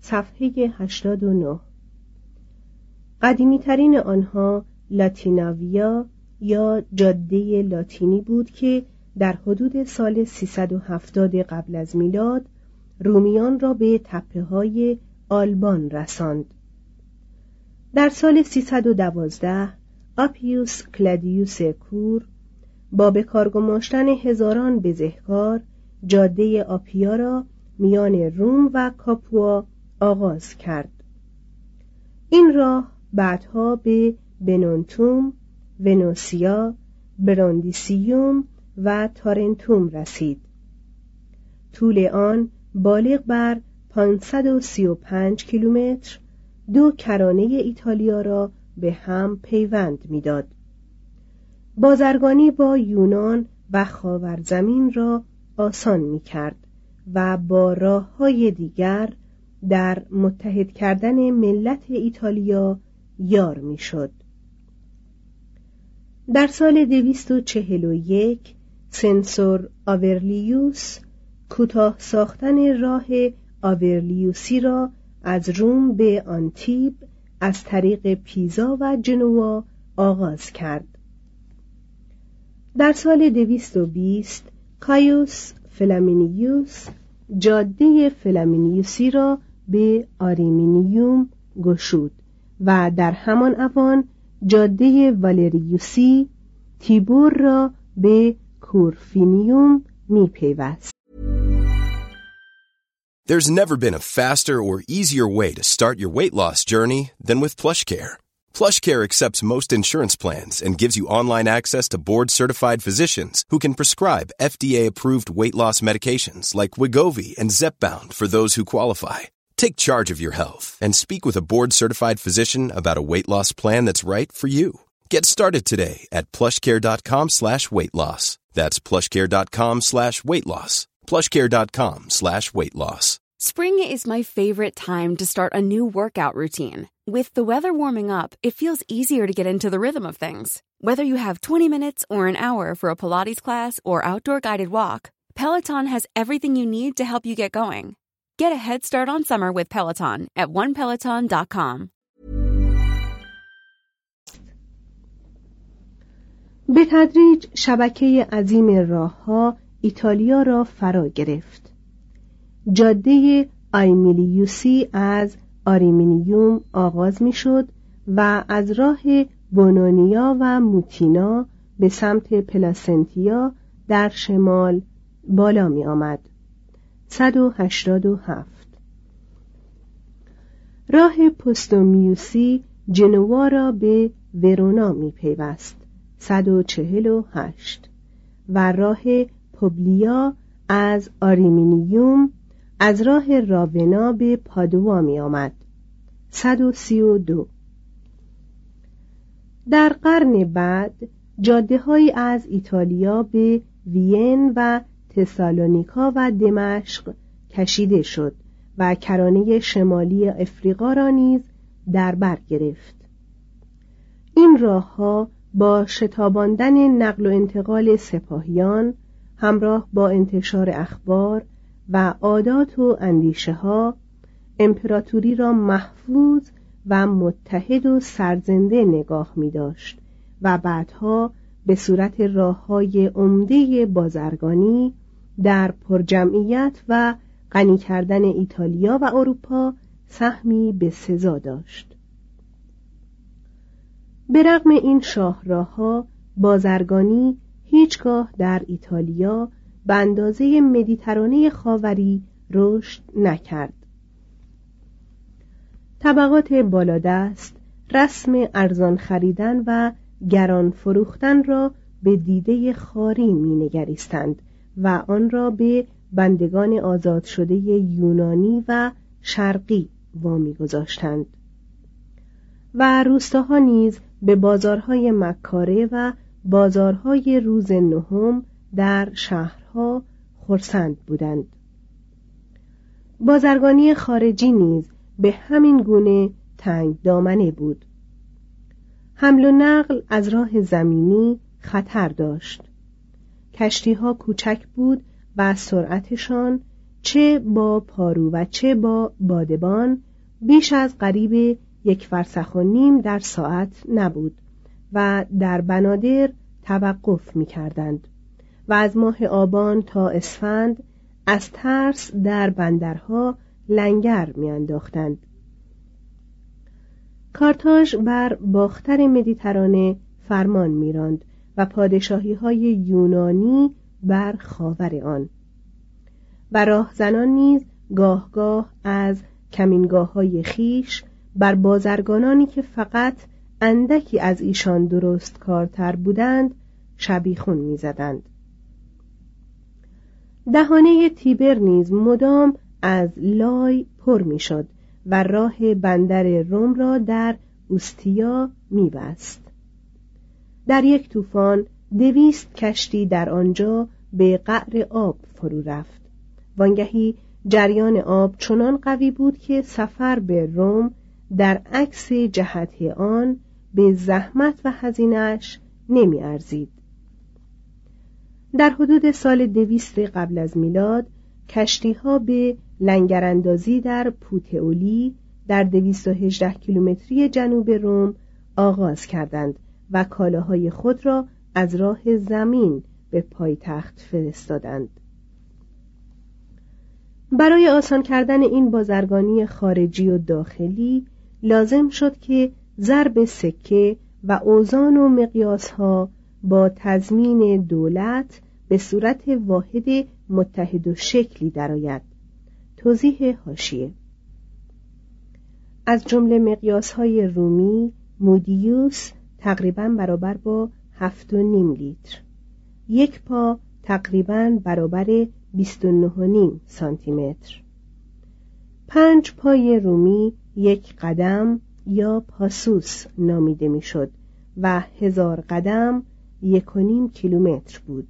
صفحه 89. قدیمی‌ترین آنها لاتیناویا یا جاده لاتینی بود که در حدود سال 370 قبل از میلاد رومیان را به تپه‌های آلبان رساند. در سال 312 آپیوس کلادیوس کور با به کار گماشتن هزاران بزهکار جاده آپیا را میان روم و کاپوا آغاز کرد. این راه بعدها به بنونتوم، ونوسیا، براندیسیوم و تارنتوم رسید. طول آن بالغ بر 535 کیلومتر دو کرانه ایتالیا را به هم پیوند می‌داد. بازرگانی با یونان و خاورزمین را آسان می‌کرد و با راه‌های دیگر در متحد کردن ملت ایتالیا یار میشد. در سال 241 سنسور آورلیوس کوتاه ساختن راه آورلیوسی را از روم به آنتیب از طریق پیزا و جنوا آغاز کرد. در سال 220 کایوس فلامینیوس جاده فلامینیوسی را به آریمینیوم گشود و در همان اوان جاده والریوسی تیبور را به کورفینیوم میپیوست. There's never been a faster or easier way to start your weight loss journey than with PlushCare. PlushCare accepts most insurance plans and gives you online access to board-certified physicians who can prescribe FDA-approved weight loss medications like Wegovy and Zepbound for those who qualify. Take charge of your health and speak with a board-certified physician about a weight loss plan that's right for you. Get started today at PlushCare.com/weight loss. That's PlushCare.com/weight loss. PlushCare.com/weight loss. Spring is my favorite time to start a new workout routine. With the weather warming up, it feels easier to get into the rhythm of things. Whether you have 20 minutes or an hour for a Pilates class or outdoor guided walk, Peloton has everything you need to help you get going. Get a head start on summer with Peloton at onepeloton.com. به تدریج شبکه عظیم راه‌ها ایتالیا را فرا گرفت. جاده آیمیلیوسی از آریمینیوم آغاز می‌شد و از راه بونونیا و موتینا به سمت پلاسنتیا در شمال بالا می‌آمد. 187 راه پستومیوسی جنوا را به ورونا می‌پیوست. 148 و راه پوبلیا از آریمینیوم از راه راونا به پادوا می آمد. 132 در قرن بعد جاده‌هایی از ایتالیا به وین و تسالونیکا و دمشق کشیده شد و کرانه شمالی افریقا را نیز در بر گرفت. این راه‌ها با شتاباندن نقل و انتقال سپاهیان همراه با انتشار اخبار و عادات و اندیشه‌ها امپراتوری را محفوظ و متحد و سرزنده نگاه می‌داشت و بعدها به صورت راه‌های عمده بازرگانی در پرجمعیت و غنی کردن ایتالیا و اروپا سهمی به سزا داشت. به رغم این شاهراه‌ها، بازرگانی هیچگاه در ایتالیا به اندازه مدیترانه خاوری رشد نکرد. طبقات بالادست رسم ارزان خریدن و گران فروختن را به دیده خاری می‌نگریستند و آن را به بندگان آزاد شده یونانی و شرقی وامی گذاشتند و روستاها نیز به بازارهای مکاره و بازارهای روز نهم در شهرها خرسند بودند. بازرگانی خارجی نیز به همین گونه تنگ دامنه بود. حمل و نقل از راه زمینی خطر داشت. کشتی‌ها کوچک بود و سرعتشان چه با پارو و چه با بادبان بیش از قریب 1.5 فرسخ در ساعت نبود و در بنادر توقف می‌کردند و از ماه آبان تا اسفند از ترس در بندرها لنگر می‌انداختند. کارتاژ بر باختر مدیترانه فرمان می‌راند و پادشاهی‌های یونانی بر خاور آن. و راهزنان نیز گاه گاه از کمینگاه‌های خیش بر بازرگانانی که فقط اندکی از ایشان درست کارتر بودند شبیخون می‌زدند. دهانه تیبر نیز مدام از لای پر می‌شد و راه بندر روم را در اوستیا می‌بست. در یک طوفان 200 کشتی در آنجا به قعر آب فرو رفت. وانگهی جریان آب چنان قوی بود که سفر به روم در عکس جهت آن به زحمت و هزینه‌اش نمی‌ارزید. در حدود سال 200 قبل از میلاد کشتی‌ها به لنگراندازی در پوتئولی در 218 کیلومتری جنوب روم آغاز کردند و کالاهای خود را از راه زمین به پایتخت فرستادند. برای آسان کردن این بازرگانی خارجی و داخلی لازم شد که ضرب سکه و اوزان و مقیاس‌ها با تضمین دولت به صورت واحد متحد و شکلی درآید. توضیح حاشیه: از جمله مقیاس‌های رومی مودیوس تقریباً برابر با 7.5 لیتر، 1 پا تقریباً برابر 29.5 سانتیمتر، 5 پای رومی 1 قدم یا پاسوس نامیده میشد و 1000 قدم 1.5 کیلومتر بود.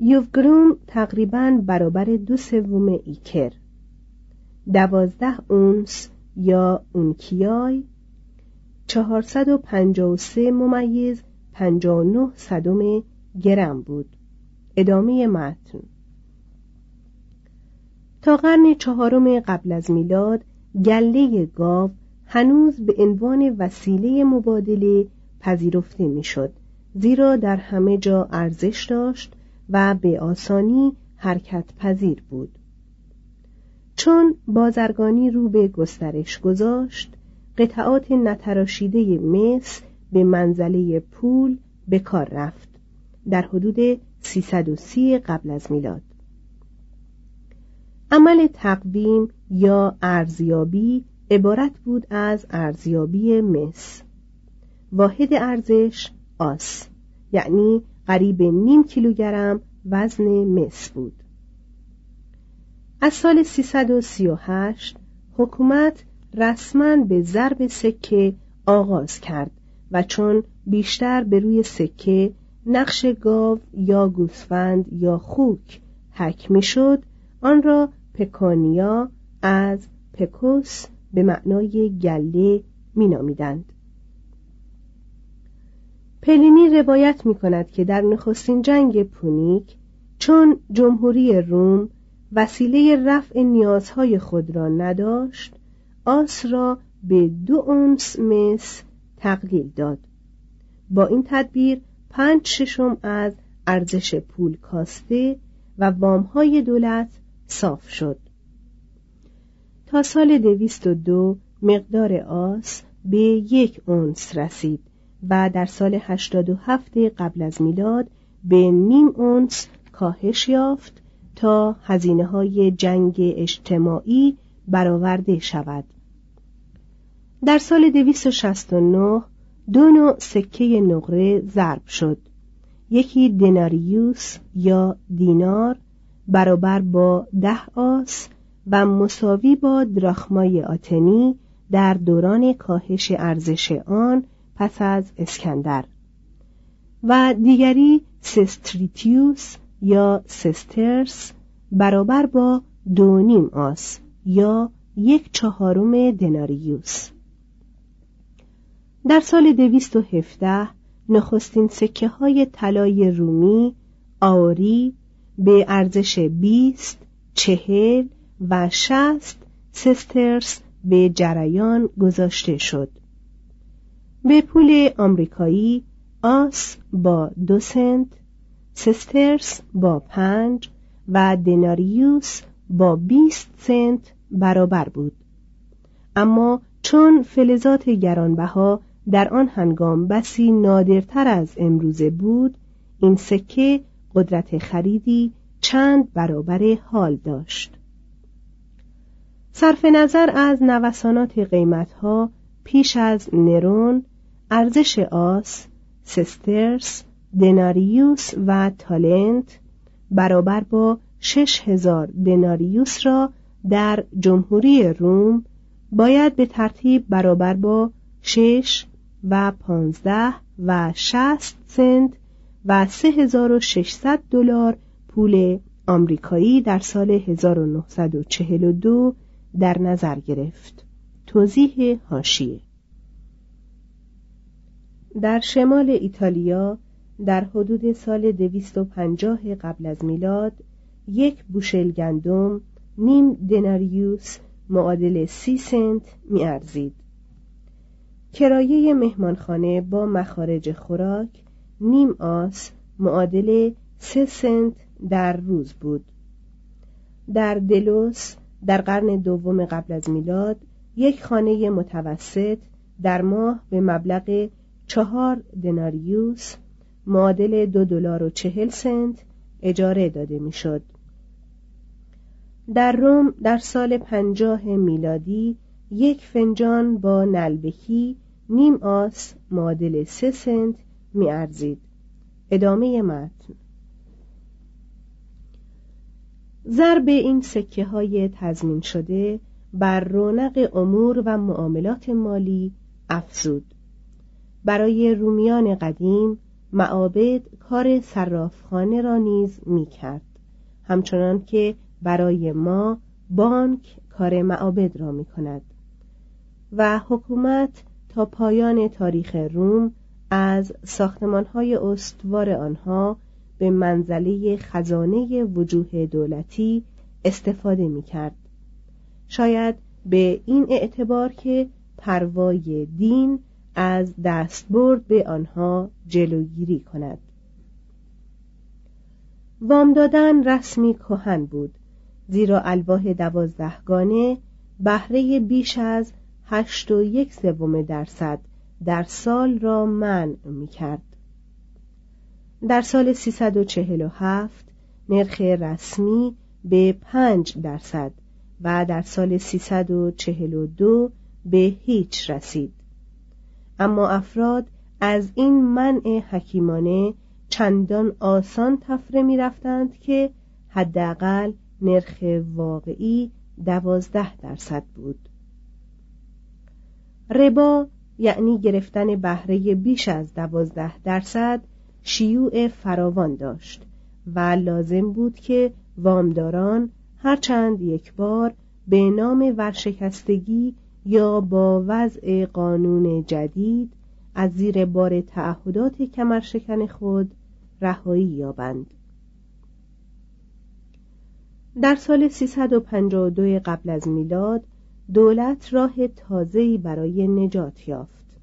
یوفگروم تقریباً برابر 2/3 ایکر، 12 اونس یا اونکیای 453.59 گرم بود. ادامه متن. تا قرن 4 قبل از میلاد گله گاو هنوز به عنوان وسیله مبادله پذیرفته میشد، زیرا در همه جا ارزش داشت و به آسانی حرکت پذیر بود. چون بازرگانی رو به گسترش گذاشت، قطعات نتراشیده مس به منزله پول به کار رفت. در حدود 330 قبل از میلاد عمل تقویم یا ارزیابی عبارت بود از ارزیابی مس. واحد ارزش آس، یعنی قریب 0.5 کیلوگرم وزن مس بود. از سال 338 حکومت رسماً به ضرب سکه آغاز کرد و چون بیشتر به روی سکه نقش گاو یا گوسفند یا خوک حک می شد، آن را پکانیا از پکوس به معنای گله می نامیدند. پلینی روایت می کند که در نخستین جنگ پونیک، چون جمهوری روم وسیله رفع نیازهای خود را نداشت، آس را به 2 اونس مس تقلیل داد. با این تدبیر 5/6 از ارزش پول کاسته و وامهای دولت صاف شد. تا سال 202 مقدار آس به 1 اونس رسید و در سال 87 قبل از میلاد به 0.5 اونس کاهش یافت تا هزینه‌های جنگ اجتماعی برآورده شود. در سال 269 دو نوع سکه نقره ضرب شد، یکی دیناریوس یا دینار برابر با 10 آس و مساوی با دراخمای آتنی در دوران کاهش ارزش آن پس از اسکندر، و دیگری سستریتیوس یا سسترس برابر با 2.5 آس یا 1/4 دیناریوس. در سال 217 نخستین سکه های طلای رومی آوری به ارزش 20، 40 و 60 سسترس به جریان گذاشته شد. به پول آمریکایی آس با 2 سنت، سسترس با 5 و دیناریوس با 20 سنت برابر بود. اما چون فلزات گرانبها در آن هنگام بسی نادرتر از امروزه بود، این سکه قدرت خریدی چند برابر حال داشت. صرف نظر از نوسانات قیمتها، پیش از نرون ارزش آس، سسترس، دیناریوس و تالنت برابر با 6,000 دیناریوس را در جمهوری روم باید به ترتیب برابر با 6 و 15 و 60 سنت و $3,600 پول آمریکایی در سال 1942 در نظر گرفت. توضیح حاشیه: در شمال ایتالیا در حدود سال 250 قبل از میلاد 1 بوشل گندم 0.5 دیناریوس معادل 30 سنت می ارزید. کرایه مهمانخانه با مخارج خوراک 0.5 آس معادل 3 سنت در روز بود. در دلوس در قرن دوم قبل از میلاد 1 خانه متوسط در ماه به مبلغ 4 دیناریوس معادل $2.40 اجاره داده می شد. در روم در سال 50 میلادی 1 فنجان با نلبکی 0.5 آس معادل 3 سنت می ارزید. ادامه متن. ضرب این سکه های تضمین شده بر رونق امور و معاملات مالی افزود. برای رومیان قدیم معابد کار صرافخانه را نیز می کرد، همچنان که برای ما بانک کار معابد را می کند. و حکومت تا پایان تاریخ روم از ساختمان‌های استوار آنها به منزله خزانه وجوه دولتی استفاده می‌کرد. شاید به این اعتبار که پروای دین از دستبرد به آنها جلوگیری کند. وام دادن رسمی کهن بود، زیرا الواح 12 گانه بهره بیش از 8.1% در سال را منع می‌کرد. در سال 347 نرخ رسمی به 5% و در سال 342 به 0 رسید. اما افراد از این منع حکیمانه چندان آسان تفره می رفتند که حداقل نرخ واقعی 12% بود. ربا یعنی گرفتن بهره بیش از 12% شیوع فراوان داشت و لازم بود که وامداران هر چند یک بار به نام ورشکستگی یا با وضع قانون جدید از زیر بار تعهدات کمرشکن خود رهایی یابند. در سال 352 قبل از میلاد دولت راه تازه‌ای برای نجات یافت،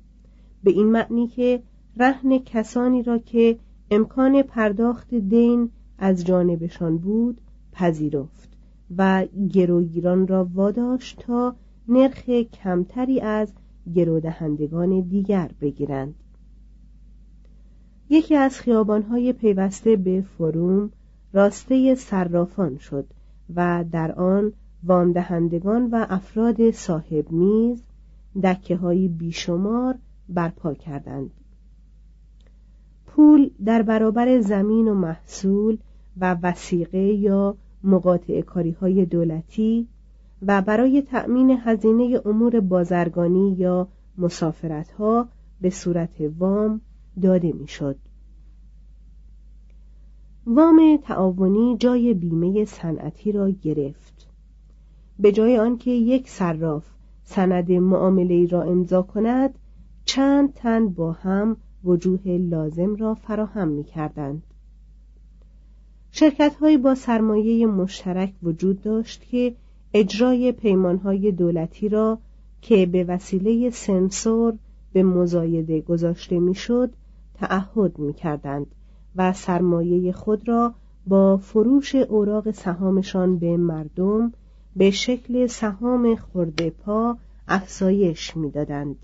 به این معنی که رهن کسانی را که امکان پرداخت دین از جانبشان بود پذیرفت و گروگیران را واداشت تا نرخ کمتری از گرودهندگان دیگر بگیرند. یکی از خیابان‌های پیوسته به فروم راسته صرافان شد و در آن وامدهندگان و افراد صاحب میز دکه‌های بیشمار برپا کردند. پول در برابر زمین و محصول و وثیقه یا مقاطعه کاری‌های دولتی و برای تأمین هزینه امور بازرگانی یا مسافرت‌ها به صورت وام داده می‌شد. وام تعاونی جای بیمه صنعتی را گرفت. به جای آنکه یک صراف سند معامله‌ای را امضا کند، چند تن با هم وجوه لازم را فراهم می‌کردند. شرکت‌هایی با سرمایه مشترک وجود داشت که اجرای پیمان‌های دولتی را که به وسیله سنسور به مزایده گذاشته می‌شد تعهد می‌کردند و سرمایه خود را با فروش اوراق سهامشان به مردم به شکل سهام خرده پا افزایش می‌دادند.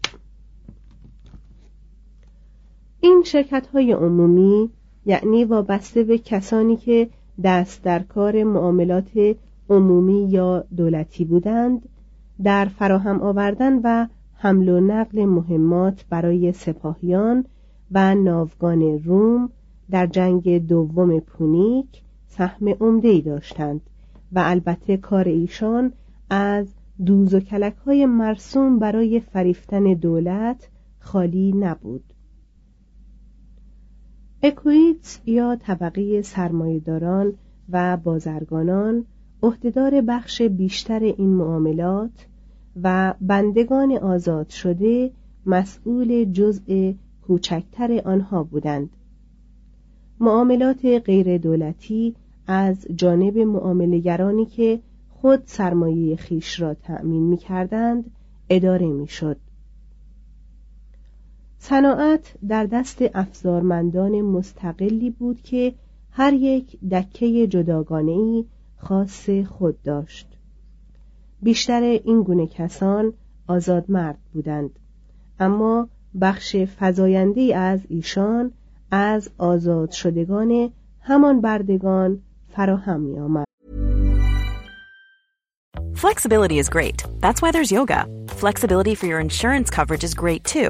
این شرکت‌های عمومی یعنی وابسته به کسانی که دست در کار معاملات عمومی یا دولتی بودند، در فراهم آوردن و حمل و نقل مهمات برای سپاهیان و ناوگان روم در جنگ دوم پونیک سهم عمده‌ای داشتند و البته کار ایشان از دوز و کلک‌های مرسوم برای فریفتن دولت خالی نبود. اکویتس یا طبقه سرمایه‌داران و بازرگانان عهدهدار بخش بیشتر این معاملات و بندگان آزاد شده مسئول جزء کوچکتر آنها بودند. معاملات غیر دولتی از جانب معامله‌گرانی که خود سرمایه خیش را تأمین می‌کردند اداره می‌شد. صناعت در دست افزارمندان مستقلی بود که هر یک دکه جداگانه‌ای خاص خود داشت. بیشتر این گونه کسان آزادمرد بودند، اما بخش فزاینده‌ای از ایشان از آزاد شدگان همان بردگان فراهم می آمد. Flexibility is great. That's why there's yoga. Flexibility for your insurance coverage is great too.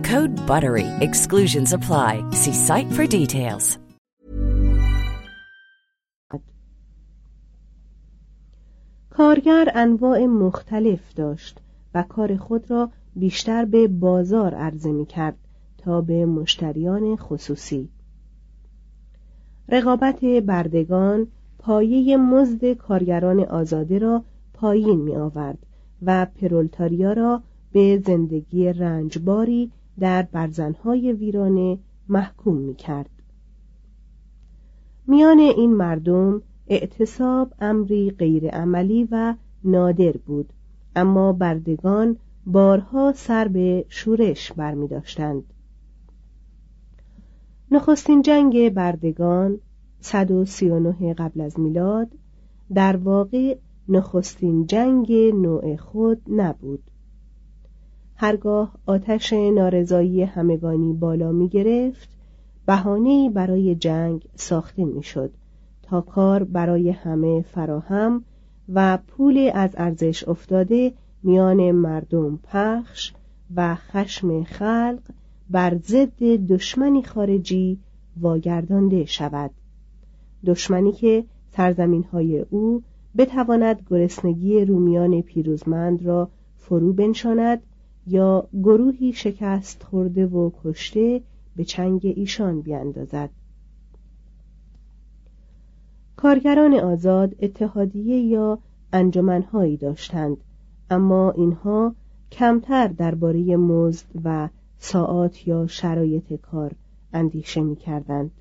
Code BUTTERY. Exclusions apply. See site for details. کارگر انواع مختلف داشت و کار خود را بیشتر به بازار عرضه می‌کرد تا به مشتریان خصوصی. رقابت بردگان پایه مزد کارگران آزاده را پایین می‌آورد و پرولتاریا را به زندگی رنجباری در برزن‌های ویرانه محکوم می‌کرد. میان این مردم اعتصاب امری غیرعملی و نادر بود، اما بردگان بارها سر به شورش برمی‌داشتند. نخستین جنگ بردگان 139 قبل از میلاد در واقع نخستین جنگ نوع خود نبود. هرگاه آتش نارضایی همگانی بالا می‌گرفت، بهانه‌ای برای جنگ ساخته می‌شد تا کار برای همه فراهم و پول از ارزش افتاده میان مردم پخش و خشم خلق بر ضد دشمنی خارجی واگردانده شود، دشمنی که سرزمین‌های او بتواند گرسنگی رومیان پیروزمند را فرو بنشاند یا گروهی شکست خورده و کشته به چنگ ایشان بیاندازد. کارگران آزاد اتحادیه یا انجمن‌هایی داشتند، اما اینها کمتر درباره مزد و ساعات یا شرایط کار اندیشه می‌کردند.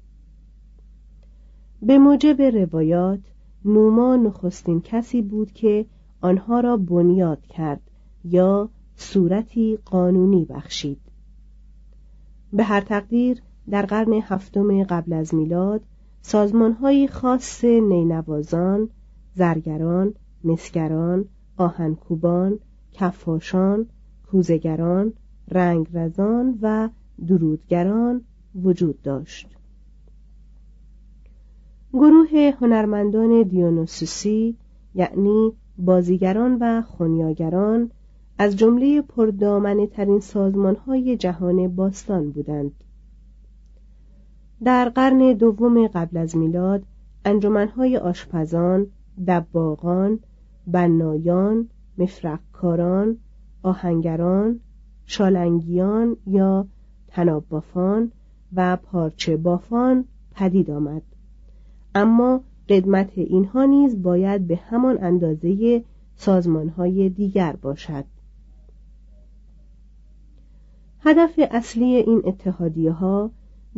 به موجب روایات، نوما نخستین کسی بود که آنها را بنیاد کرد یا صورتی قانونی بخشید. به هر تقدیر در قرن هفتم قبل از میلاد سازمان‌های خاص نینوازان، زرگران، مسگران، آهنکوبان، کفاشان، کوزه‌گران، رنگرزان و درودگران وجود داشت. گروه هنرمندان دیونوسوسی یعنی بازیگران و خنیاگران از جمله پردامنه ترین سازمان‌های جهان باستان بودند. در قرن دوم قبل از میلاد انجمن‌های آشپزان، دباغان، بنایان، مفرق‌کاران، آهنگران، شالنگیان یا تناب بافان و پارچه بافان پدید آمد، اما قدمت اینها نیز باید به همان اندازه سازمان‌های دیگر باشد. هدف اصلی این اتحادیه‌ها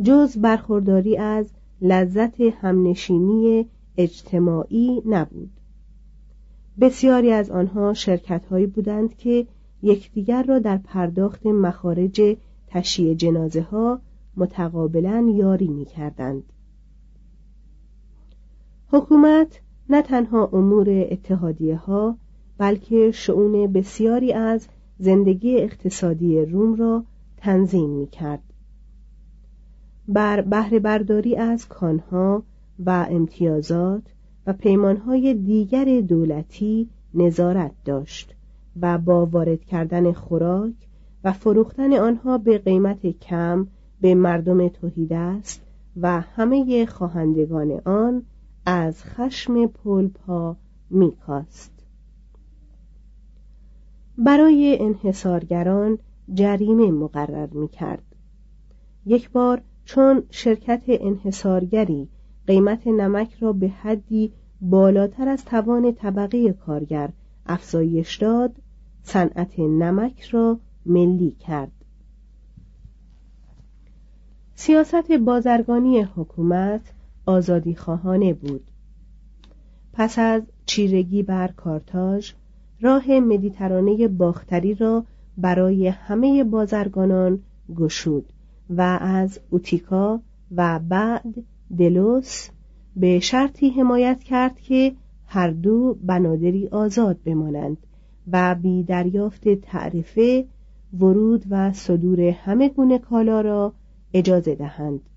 جز برخورداری از لذت همنشینی اجتماعی نبود. بسیاری از آنها شرکت‌هایی بودند که یکدیگر را در پرداخت مخارج تشییع جنازه‌ها متقابلاً یاری می‌کردند. حکومت نه تنها امور اتحادیه‌ها بلکه شؤون بسیاری از زندگی اقتصادی روم را تنظیم می‌کرد. بر بهره برداری از کانها و امتیازات و پیمانهای دیگر دولتی نظارت داشت و با وارد کردن خوراک و فروختن آنها به قیمت کم به مردم توحیدست و همه خواهندگان آن از خشم پولپا میکاست. برای انحصارگران جریمه مقرر میکرد. یک بار چون شرکت انحصارگری قیمت نمک را به حدی بالاتر از توان طبقه کارگر افزایش داد، صنعت نمک را ملی کرد. سیاست بازرگانی حکومت آزادیخواهانه بود. پس از چیرگی بر کارتاژ، راه مدیترانه باختری را برای همه بازرگانان گشود و از اوتیکا و بعد دلوس به شرطی حمایت کرد که هر دو بنادری آزاد بمانند و بی دریافت تعرفه ورود و صدور همه گونه کالا را اجازه دهند.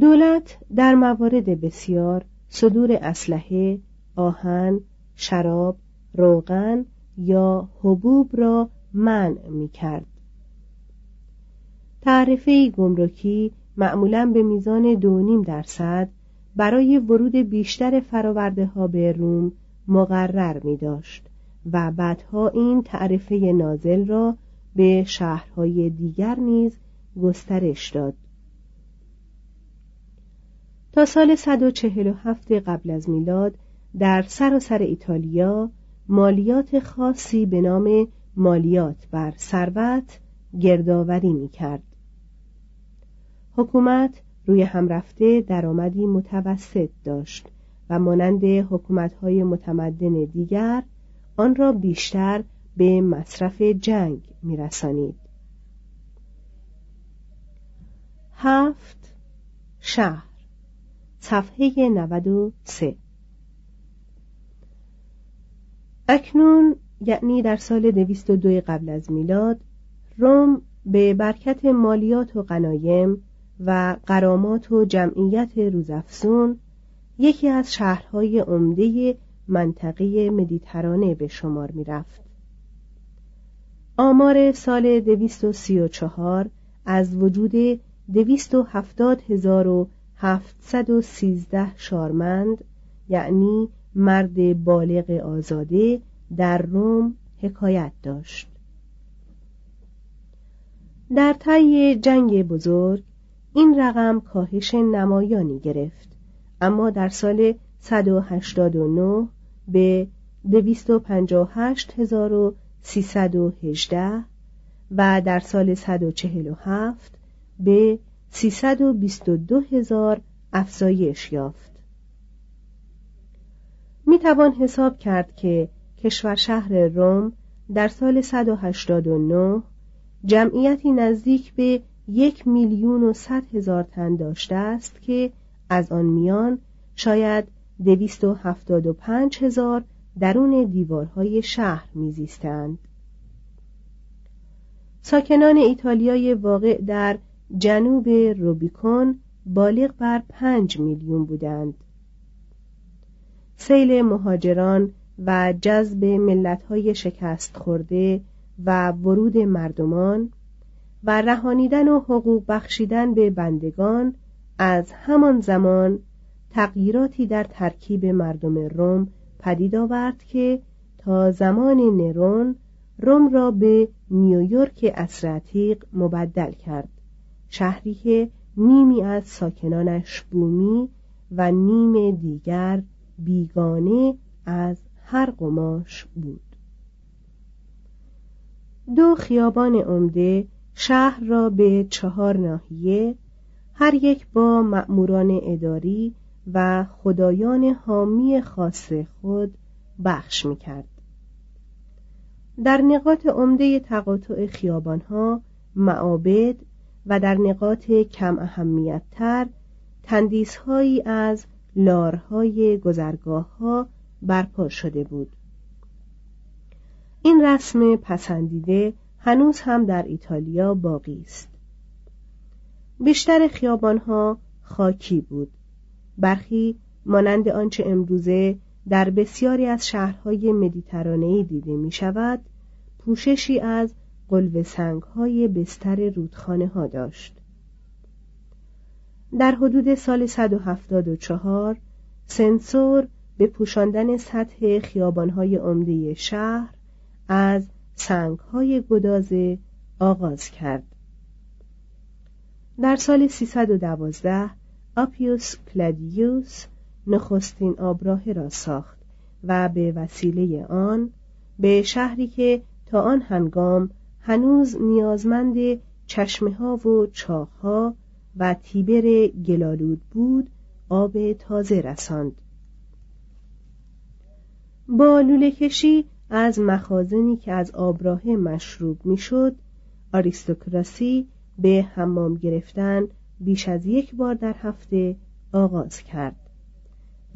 دولت در موارد بسیار صدور اسلحه، آهن، شراب، روغن یا حبوب را منع می‌کرد. تعرفه گمرکی معمولاً به میزان 2.5% برای ورود بیشتر فراورده‌ها به روم مقرر می‌داشت و بعدها این تعرفه نازل را به شهرهای دیگر نیز گسترش داد. تا سال 147 قبل از میلاد در سراسر ایتالیا مالیات خاصی به نام مالیات بر ثروت گردآوری می‌کرد. حکومت روی هم رفته درآمدی متوسط داشت و مانند حکومت‌های متمدن دیگر آن را بیشتر به مصرف جنگ می‌رسانید. 7 شهر، صفحه 93. اکنون یعنی در سال 202 قبل از میلاد روم به برکت مالیات و غنایم و غرامات و جمعیت روزافزون یکی از شهرهای عمده منطقه مدیترانه به شمار می رفت. آمار سال 234 از وجود 270,713 شارمند یعنی مرد بالغ آزاده در روم حکایت داشت. در طی جنگ بزرگ این رقم کاهش نمایانی گرفت، اما در سال 189 به 258,318 و در سال 147 به 322,000 افزایش یافت. می توان حساب کرد که کشور شهر روم در سال 189 جمعیتی نزدیک به 1,100,000 تن داشته است که از آن میان شاید 275,000 درون دیوارهای شهر میزیستند. ساکنان ایتالیای واقع در جنوب روبیکون بالغ بر 5 میلیون بودند. سیل مهاجران و جذب ملت‌های شکست خورده و ورود مردمان و رهانیدن و حقوق بخشیدن به بندگان از همان زمان تغییراتی در ترکیب مردم روم پدید آورد که تا زمان نرون روم را به نیویورک عصر عتیق مبدل کرد، شهری که نیمی از ساکنانش بومی و نیم دیگر بیگانه از هر قماش بود. 2 خیابان عمده شهر را به 4 ناحیه، هر یک با مأموران اداری و خدایان حامی خاص خود بخش می‌کرد. در نقاط عمده تقاطع خیابان‌ها معابد و در نقاط کم اهمیت‌تر تندیس‌هایی از لارهای گذرگاه‌ها برپا شده بود. این رسم پسندیده هنوز هم در ایتالیا باقی است. بیشتر خیابان‌ها خاکی بود. برخی مانند آنچه امروزه در بسیاری از شهرهای مدیترانه‌ای دیده می‌شود، پوششی از قلوه سنگ‌های بستر رودخانه‌ها داشت. در حدود سال 174 سنسور به پوشاندن سطح خیابان‌های عمده شهر از سنگ‌های گدازه آغاز کرد. در سال 312 آپیوس کلادیوس نخستین آبراه را ساخت و به وسیله آن به شهری که تا آن هنگام هنوز نیازمند چشمه‌ها و چاه‌ها و تیبر گلالود بود آب تازه رساند. با لوله‌کشی از مخازنی که از آبراه مشروب میشد، آریستوکراسی به حمام گرفتن بیش از 1 بار در هفته آغاز کرد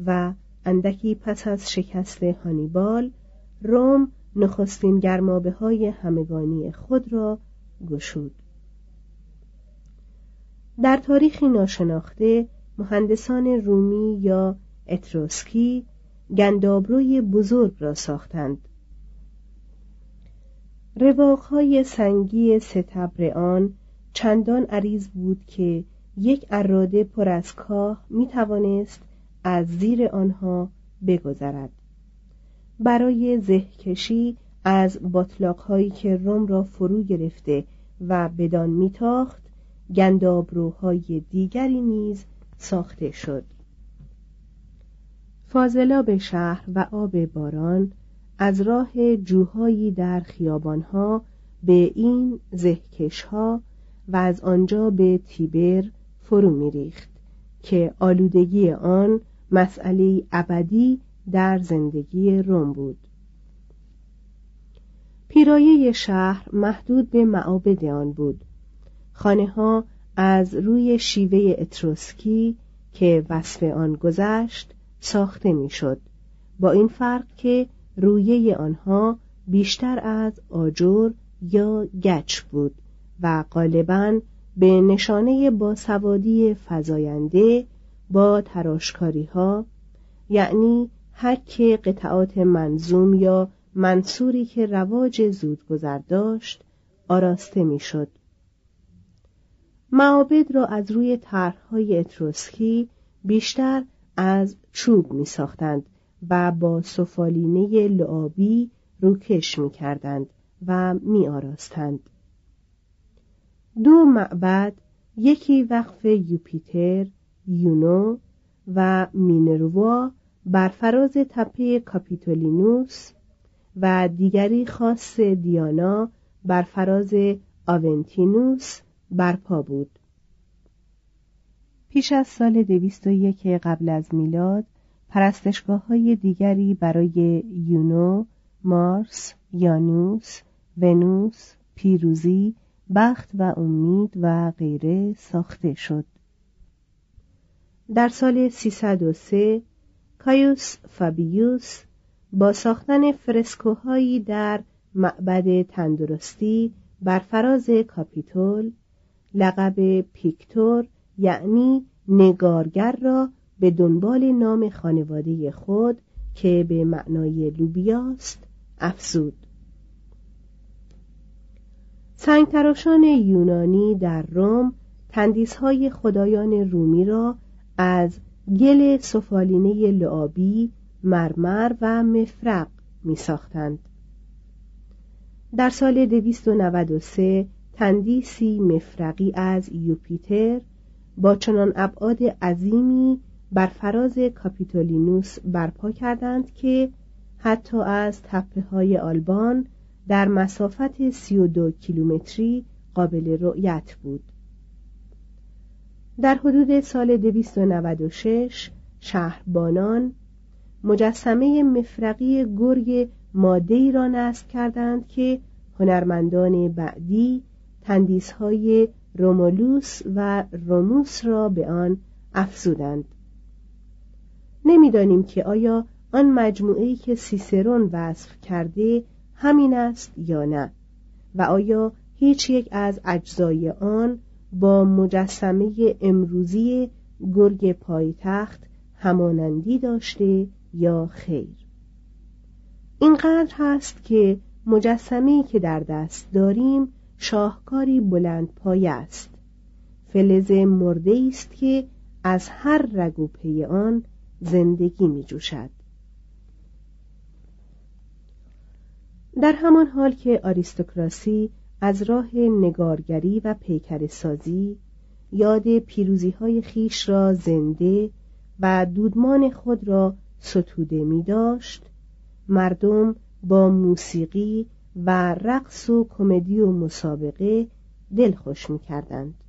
و اندکی پس از شکست هانیبال روم نخستین گرمابه‌های همگانی خود را گشود. در تاریخی ناشناخته مهندسان رومی یا اتروسکی گندابروی بزرگ را ساختند. رواق‌های سنگی ستبر آن چندان عریض بود که 1 اراده پر از کاه می‌توانست از زیر آنها بگذرد. برای زهکشی از باطلاق‌هایی که روم را فرو گرفته و بدان میتاخت، گندابروهای دیگری نیز ساخته شد. فاضلاب شهر و آب باران از راه جوهایی در خیابانها به این زهکش‌ها و از آنجا به تیبر فرو می‌ریخت که آلودگی آن مسئله ابدی در زندگی روم بود. پیرایه شهر محدود به معابد آن بود. خانه‌ها از روی شیوه اتروسکی که وصف آن گذشت ساخته می‌شد، با این فرق که رویه آنها بیشتر از آجر یا گچ بود و غالباً به نشانه باسوادی فزاینده با تراشکاری‌ها، یعنی حک قطعات منظوم یا منصوری که رواج زودگذر داشت، آراسته می‌شد. معابد را از روی طرح‌های اتروسکی بیشتر از چوب می‌ساختند و با سفالینه لعابی روکش می‌کردند و می‌آراستند. دو معبد، یکی وقف یوپیتر یونو و مینروا بر فراز تپه کاپیتولینوس و دیگری خاص دیانا بر فراز آونتینوس برپا بود. پیش از سال 201 قبل از میلاد پرستشگاه‌های دیگری برای یونو، مارس، یانوس، ونوس، پیروزی، بخت و امید و غیره ساخته شد. در سال 303 کایوس فابیوس با ساختن فرسکوهایی در معبد تندرستی بر فراز کاپیتول، لقب پیکتور یعنی نگارگر را به دنبال نام خانواده خود که به معنای لوبیاست افزود. سنگتراشان یونانی در روم تندیس‌های خدایان رومی را از گل سفالینه لعابی، مرمر و مفرق می‌ساختند. در سال 293 تندیسی مفرقی از یوپیتر با چنان ابعاد عظیمی بر فراز کاپیتولینوس برپا کردند که حتی از تپه‌های آلبان در مسافت 32 کیلومتری قابل رؤیت بود. در حدود سال 296 شهربانان مجسمه مفرقی گرگ ماده‌ای را نصب کردند که هنرمندان بعدی تندیس‌های رومولوس و روموس را به آن افزودند. نمی‌دانیم که آیا آن مجموعه‌ای که سیسرون وصف کرده همین است یا نه، و آیا هیچ یک از اجزای آن با مجسمه امروزی گرگ پایتخت همانندی داشته یا خیر. اینقدر هست که مجسمه‌ای که در دست داریم شاهکاری بلندپایه است، فلز مرده‌ای است که از هر رگ و پی آن زندگی می‌جوشد. در همان حال که آریستوکراسی از راه نگارگری و پیکرسازی یاد پیروزی‌های خیش را زنده و دودمان خود را ستوده می‌داشت، مردم با موسیقی و رقص و کمدی و مسابقه دلخوش می‌کردند.